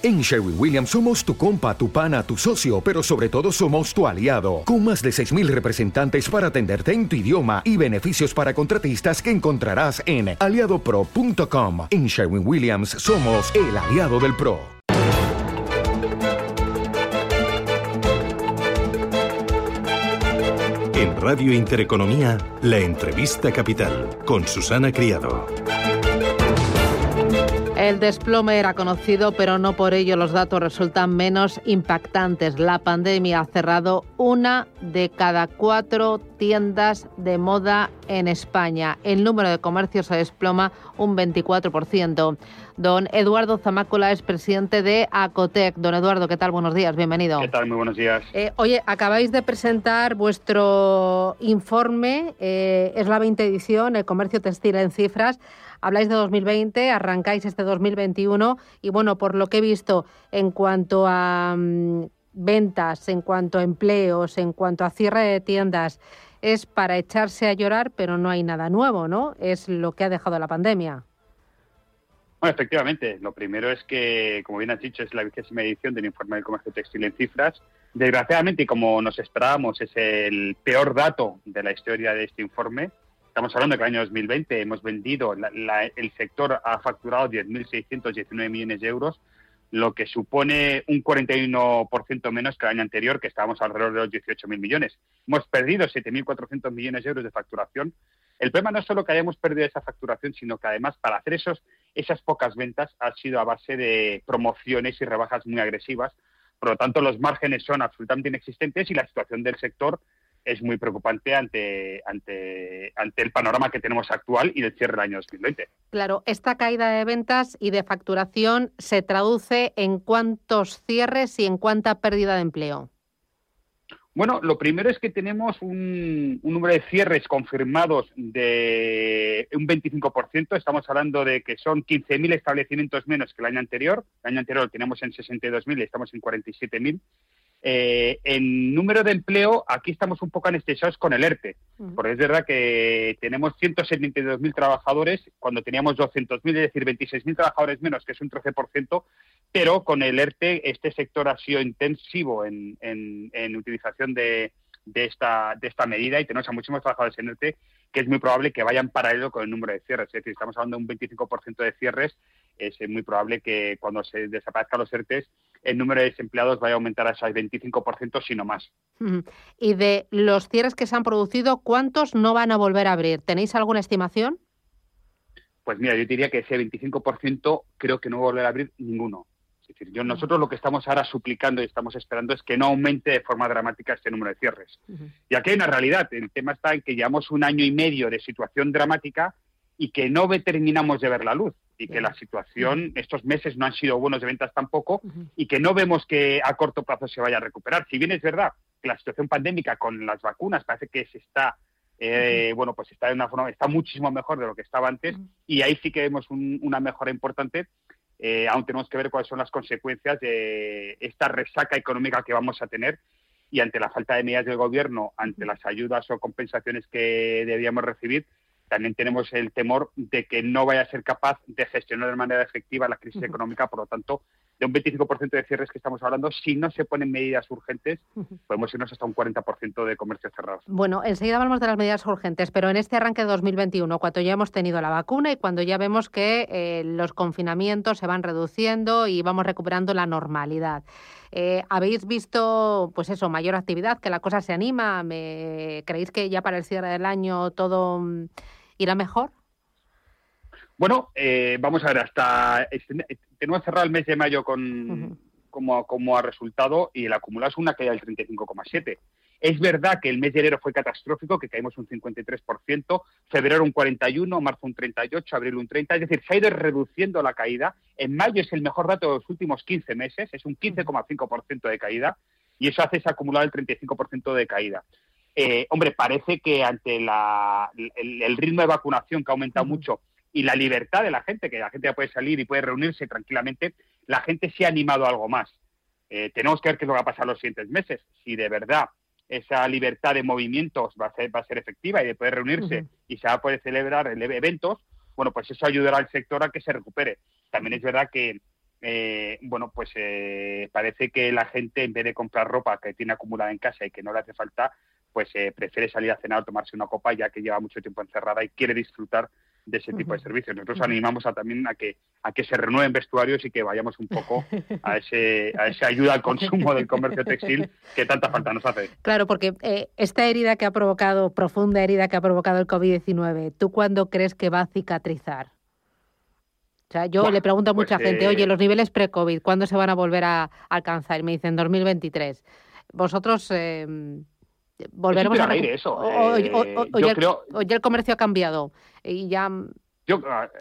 En Sherwin Williams somos tu compa, tu pana, tu socio, pero sobre todo somos tu aliado. Con más de 6,000 representantes para atenderte en tu idioma y beneficios para contratistas que encontrarás en aliadopro.com. En Sherwin Williams somos el aliado del pro. En Radio Intereconomía, la entrevista capital con Susana Criado. El desplome era conocido, pero no por ello los datos resultan menos impactantes. La pandemia ha cerrado 1 de cada 4 tiendas de moda en España. El número de comercios se desploma un 24%. Don Eduardo Zamácola es presidente de Acotec. Don Eduardo, ¿qué tal? Buenos días, bienvenido. ¿Qué tal? Muy buenos días. Oye, acabáis de presentar vuestro informe, es la 20ª edición, el comercio textil en cifras. Habláis de 2020, arrancáis este 2021 y, bueno, por lo que he visto en cuanto a ventas, en cuanto a empleos, en cuanto a cierre de tiendas, es para echarse a llorar, pero no hay nada nuevo, ¿no? Es lo que ha dejado la pandemia. Bueno, efectivamente. Lo primero es que, como bien has dicho, es la 20ª edición del informe del comercio textil en cifras. Desgraciadamente, y como nos esperábamos, es el peor dato de la historia de este informe. Estamos hablando que en el año 2020 hemos vendido, el sector ha facturado 10.619 millones de euros, lo que supone un 41% menos que el año anterior, que estábamos alrededor de los 18.000 millones. Hemos perdido 7.400 millones de euros de facturación. El problema no es solo que hayamos perdido esa facturación, sino que además para hacer esas pocas ventas ha sido a base de promociones y rebajas muy agresivas. Por lo tanto, los márgenes son absolutamente inexistentes y la situación del sector es muy preocupante ante el panorama que tenemos actual y del cierre del año 2020. Claro, esta caída de ventas y de facturación se traduce en cuántos cierres y en cuánta pérdida de empleo. Bueno, lo primero es que tenemos un número de cierres confirmados de un 25%. Estamos hablando de que son 15.000 establecimientos menos que el año anterior. El año anterior lo teníamos en 62.000 y estamos en 47.000. En número de empleo, aquí estamos un poco anestesiados con el ERTE, porque es verdad que tenemos 172.000 trabajadores cuando teníamos 200.000, es decir, 26.000 trabajadores menos, que es un 13%, pero con el ERTE este sector ha sido intensivo en utilización de esta medida y tenemos a muchísimos trabajadores en ERTE que es muy probable que vayan paralelo con el número de cierres, es decir, estamos hablando de un 25% de cierres. Es muy probable que cuando se desaparezcan los ERTEs el número de desempleados vaya a aumentar a esas 25%, si no más. Y de los cierres que se han producido, ¿cuántos no van a volver a abrir? ¿Tenéis alguna estimación? Pues mira, yo diría que ese 25% creo que no va a volver a abrir ninguno. Es decir, nosotros lo que estamos ahora suplicando y estamos esperando es que no aumente de forma dramática este número de cierres. Y aquí hay una realidad. El tema está en que llevamos 1 año y medio de situación dramática y que no terminamos de ver la luz. Y que la situación, estos meses no han sido buenos de ventas tampoco, y que no vemos que a corto plazo se vaya a recuperar. Si bien es verdad que la situación pandémica con las vacunas parece que se está, bueno, pues está de una forma, está muchísimo mejor de lo que estaba antes, y ahí sí que vemos una mejora importante. Aún tenemos que ver cuáles son las consecuencias de esta resaca económica que vamos a tener, y ante la falta de medidas del gobierno, ante las ayudas o compensaciones que debíamos recibir, también tenemos el temor de que no vaya a ser capaz de gestionar de manera efectiva la crisis económica. Por lo tanto, de un 25% de cierres que estamos hablando, si no se ponen medidas urgentes, podemos irnos hasta un 40% de comercios cerrados. Bueno, enseguida hablamos de las medidas urgentes, pero en este arranque de 2021, cuando ya hemos tenido la vacuna y cuando ya vemos que los confinamientos se van reduciendo y vamos recuperando la normalidad, ¿habéis visto, pues eso, mayor actividad, que la cosa se anima? ¿Creéis que ya para el cierre del año todo irá mejor? Bueno, vamos a ver, hasta tenemos cerrado el mes de mayo como resultado y el acumulado es una caída del 35,7%. Es verdad que el mes de enero fue catastrófico, que caímos un 53%, febrero un 41%, marzo un 38%, abril un 30%. Es decir, se ha ido reduciendo la caída. En mayo es el mejor dato de los últimos 15 meses, es un 15,5% de caída y eso hace ese acumulado del 35% de caída. Hombre, parece que ante el ritmo de vacunación que ha aumentado mucho y la libertad de la gente, que la gente ya puede salir y puede reunirse tranquilamente, la gente se ha animado a algo más. Tenemos que ver qué es lo que va a pasar los siguientes meses. Si de verdad esa libertad de movimientos va a ser efectiva y de poder reunirse y se va a poder celebrar eventos, bueno, pues eso ayudará al sector a que se recupere. También es verdad que parece que la gente, en vez de comprar ropa que tiene acumulada en casa y que no le hace falta, pues prefiere salir a cenar o tomarse una copa, ya que lleva mucho tiempo encerrada y quiere disfrutar de ese tipo de servicios. Nosotros animamos también a que se renueven vestuarios y que vayamos un poco a esa ayuda al consumo del comercio textil que tanta falta nos hace. Claro, porque esta profunda herida que ha provocado el COVID-19, ¿tú cuándo crees que va a cicatrizar? O sea, yo le pregunto a mucha gente, oye, los niveles pre-COVID, ¿cuándo se van a volver a alcanzar? Y me dicen 2023. Vosotros... volveremos a reír eso. El comercio ha cambiado y ya.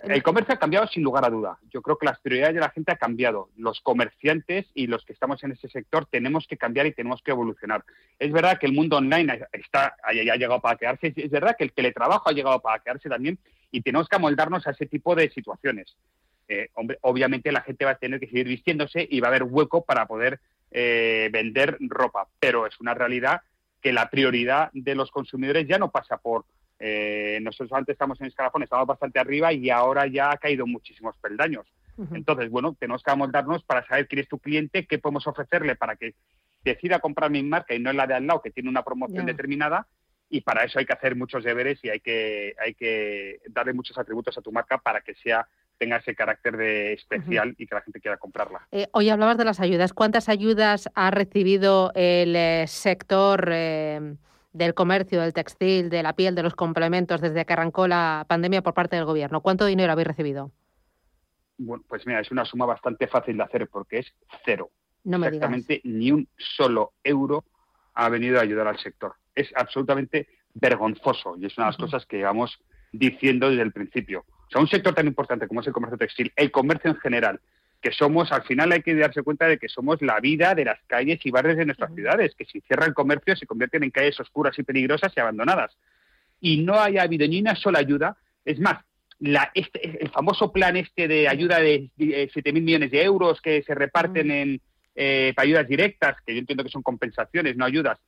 El comercio ha cambiado sin lugar a duda. Yo creo que las prioridades de la gente ha cambiado. Los comerciantes y los que estamos en ese sector tenemos que cambiar y tenemos que evolucionar. Es verdad que el mundo online ha llegado para quedarse. Es verdad que el teletrabajo ha llegado para quedarse también y tenemos que amoldarnos a ese tipo de situaciones. Obviamente la gente va a tener que seguir vistiéndose y va a haber hueco para poder vender ropa, pero es una realidad que la prioridad de los consumidores ya no pasa por... nosotros antes estábamos en escalafón, estábamos bastante arriba y ahora ya ha caído muchísimos peldaños. Uh-huh. Entonces, tenemos que amoldarnos para saber quién es tu cliente, qué podemos ofrecerle para que decida comprar mi marca y no la de al lado, que tiene una promoción determinada, y para eso hay que hacer muchos deberes y hay que darle muchos atributos a tu marca para que tenga ese carácter de especial y que la gente quiera comprarla. Hoy hablabas de las ayudas. ¿Cuántas ayudas ha recibido el sector del comercio, del textil, de la piel, de los complementos desde que arrancó la pandemia por parte del Gobierno? ¿Cuánto dinero habéis recibido? Bueno, pues mira, es una suma bastante fácil de hacer porque es cero. No me digas. Exactamente ni un solo euro ha venido a ayudar al sector. Es absolutamente vergonzoso y es una de las cosas que llevamos diciendo desde el principio. O sea, un sector tan importante como es el comercio textil, el comercio en general, que somos, al final hay que darse cuenta de que somos la vida de las calles y barrios de nuestras ciudades, que si cierra el comercio se convierten en calles oscuras y peligrosas y abandonadas. Y no haya habido ni una sola ayuda. Es más, el famoso plan de ayuda de 7.000 millones de euros que se reparten para ayudas directas, que yo entiendo que son compensaciones, no ayudas,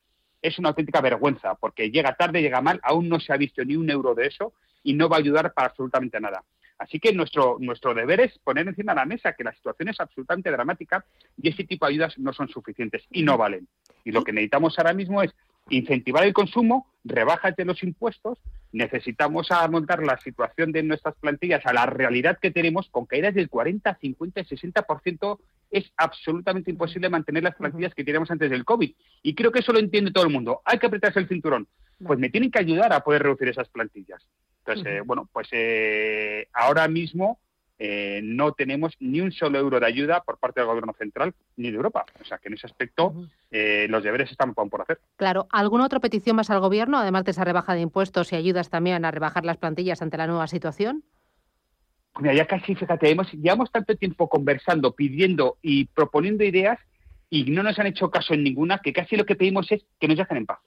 es una auténtica vergüenza, porque llega tarde, llega mal, aún no se ha visto ni un euro de eso y no va a ayudar para absolutamente nada. Así que nuestro deber es poner encima de la mesa que la situación es absolutamente dramática y ese tipo de ayudas no son suficientes y no valen. Y lo que necesitamos ahora mismo es incentivar el consumo, rebajas de los impuestos, necesitamos amoldar la situación de nuestras plantillas a la realidad que tenemos, con caídas del 40, 50 y 60%, es absolutamente imposible mantener las plantillas que teníamos antes del COVID. Y creo que eso lo entiende todo el mundo. Hay que apretarse el cinturón. Pues me tienen que ayudar a poder reducir esas plantillas. Entonces, ahora mismo... no tenemos ni un solo euro de ayuda por parte del Gobierno central ni de Europa. O sea, que en ese aspecto los deberes están por hacer. Claro. ¿Alguna otra petición más al Gobierno, además de esa rebaja de impuestos y ayudas también a rebajar las plantillas ante la nueva situación? Mira, ya casi, fíjate, llevamos tanto tiempo conversando, pidiendo y proponiendo ideas y no nos han hecho caso en ninguna, que casi lo que pedimos es que nos dejen en paz.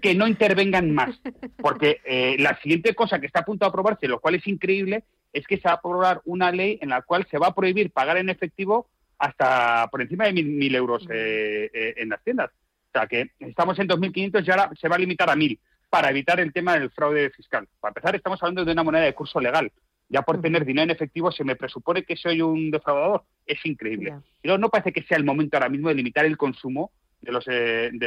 Que no intervengan más. Porque la siguiente cosa que está a punto de aprobarse, lo cual es increíble, es que se va a aprobar una ley en la cual se va a prohibir pagar en efectivo hasta por encima de 1.000 euros en las tiendas. O sea, que estamos en 2.500 y ahora se va a limitar a 1.000 para evitar el tema del fraude fiscal. Para empezar, estamos hablando de una moneda de curso legal. Ya por tener dinero en efectivo se me presupone que soy un defraudador. Es increíble. Yeah. Pero no parece que sea el momento ahora mismo de limitar el consumo de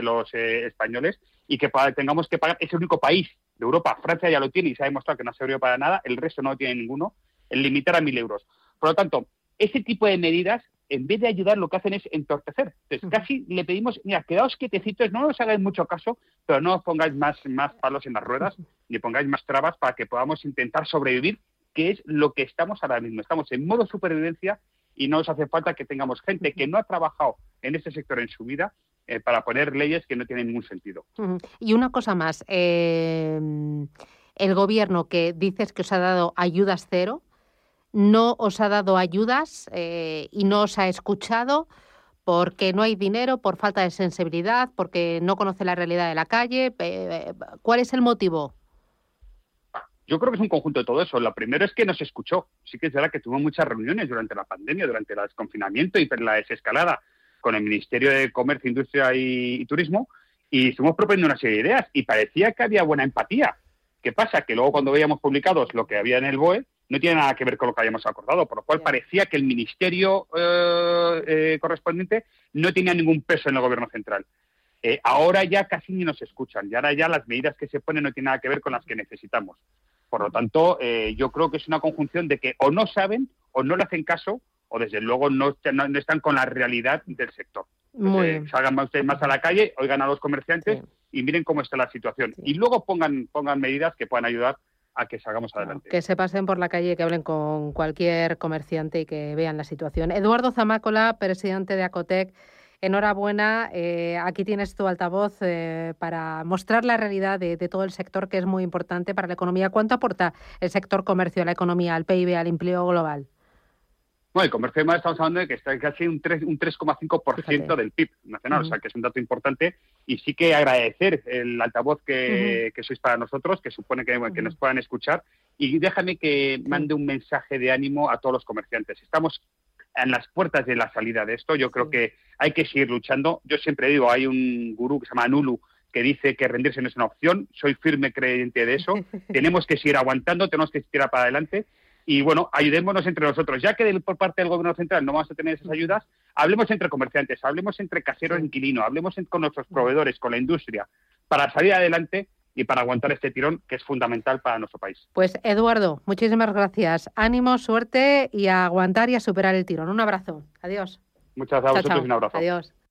los españoles y que tengamos que pagar. Es el único país de Europa, Francia ya lo tiene y se ha demostrado que no ha servido para nada, el resto no lo tiene ninguno, el limitar a 1.000 euros. Por lo tanto, ese tipo de medidas, en vez de ayudar, lo que hacen es entorpecer. Entonces, casi le pedimos, mira, quedaos quietecitos, no os hagáis mucho caso, pero no os pongáis más palos en las ruedas, ni pongáis más trabas para que podamos intentar sobrevivir, que es lo que estamos ahora mismo. Estamos en modo supervivencia y no nos hace falta que tengamos gente que no ha trabajado en este sector en su vida, para poner leyes que no tienen ningún sentido. Y una cosa más, el Gobierno, que dices que os ha dado ayudas cero, no os ha dado ayudas y no os ha escuchado porque no hay dinero, por falta de sensibilidad, porque no conoce la realidad de la calle. ¿Cuál es el motivo? Yo creo que es un conjunto de todo eso. Lo primero es que nos escuchó. Sí que es verdad que tuvimos muchas reuniones durante la pandemia, durante el desconfinamiento y la desescalada, con el Ministerio de Comercio, Industria y Turismo, y estuvimos proponiendo una serie de ideas, y parecía que había buena empatía. ¿Qué pasa? Que luego, cuando veíamos publicados lo que había en el BOE, no tiene nada que ver con lo que habíamos acordado, por lo cual parecía que el ministerio correspondiente no tenía ningún peso en el gobierno central. Ahora ya casi ni nos escuchan, y ahora ya las medidas que se ponen no tienen nada que ver con las que necesitamos. Por lo tanto, yo creo que es una conjunción de que o no saben, o no le hacen caso, o desde luego no están con la realidad del sector. Salgan ustedes más a la calle, oigan a los comerciantes y miren cómo está la situación. Y luego pongan medidas que puedan ayudar a que salgamos adelante. Que se pasen por la calle, que hablen con cualquier comerciante y que vean la situación. Eduardo Zamácola, presidente de Acotec, enhorabuena. Aquí tienes tu altavoz para mostrar la realidad de todo el sector, que es muy importante para la economía. ¿Cuánto aporta el sector comercio a la economía, al PIB, al empleo global? Bueno, el comercio además estamos hablando de que está casi un 3,5% del PIB nacional, o sea que es un dato importante, y sí que agradecer el altavoz que sois para nosotros, que supone que nos puedan escuchar, y déjame que mande un mensaje de ánimo a todos los comerciantes. Estamos en las puertas de la salida de esto, yo creo que hay que seguir luchando. Yo siempre digo, hay un gurú que se llama Nulu, que dice que rendirse no es una opción, soy firme creyente de eso, tenemos que seguir aguantando, tenemos que tirar para adelante. Y bueno, ayudémonos entre nosotros, ya que por parte del Gobierno Central no vamos a tener esas ayudas, hablemos entre comerciantes, hablemos entre caseros inquilinos, hablemos con nuestros proveedores, con la industria, para salir adelante y para aguantar este tirón que es fundamental para nuestro país. Pues Eduardo, muchísimas gracias. Ánimo, suerte y a aguantar y a superar el tirón. Un abrazo. Adiós. Muchas gracias a vosotros y un abrazo. Adiós.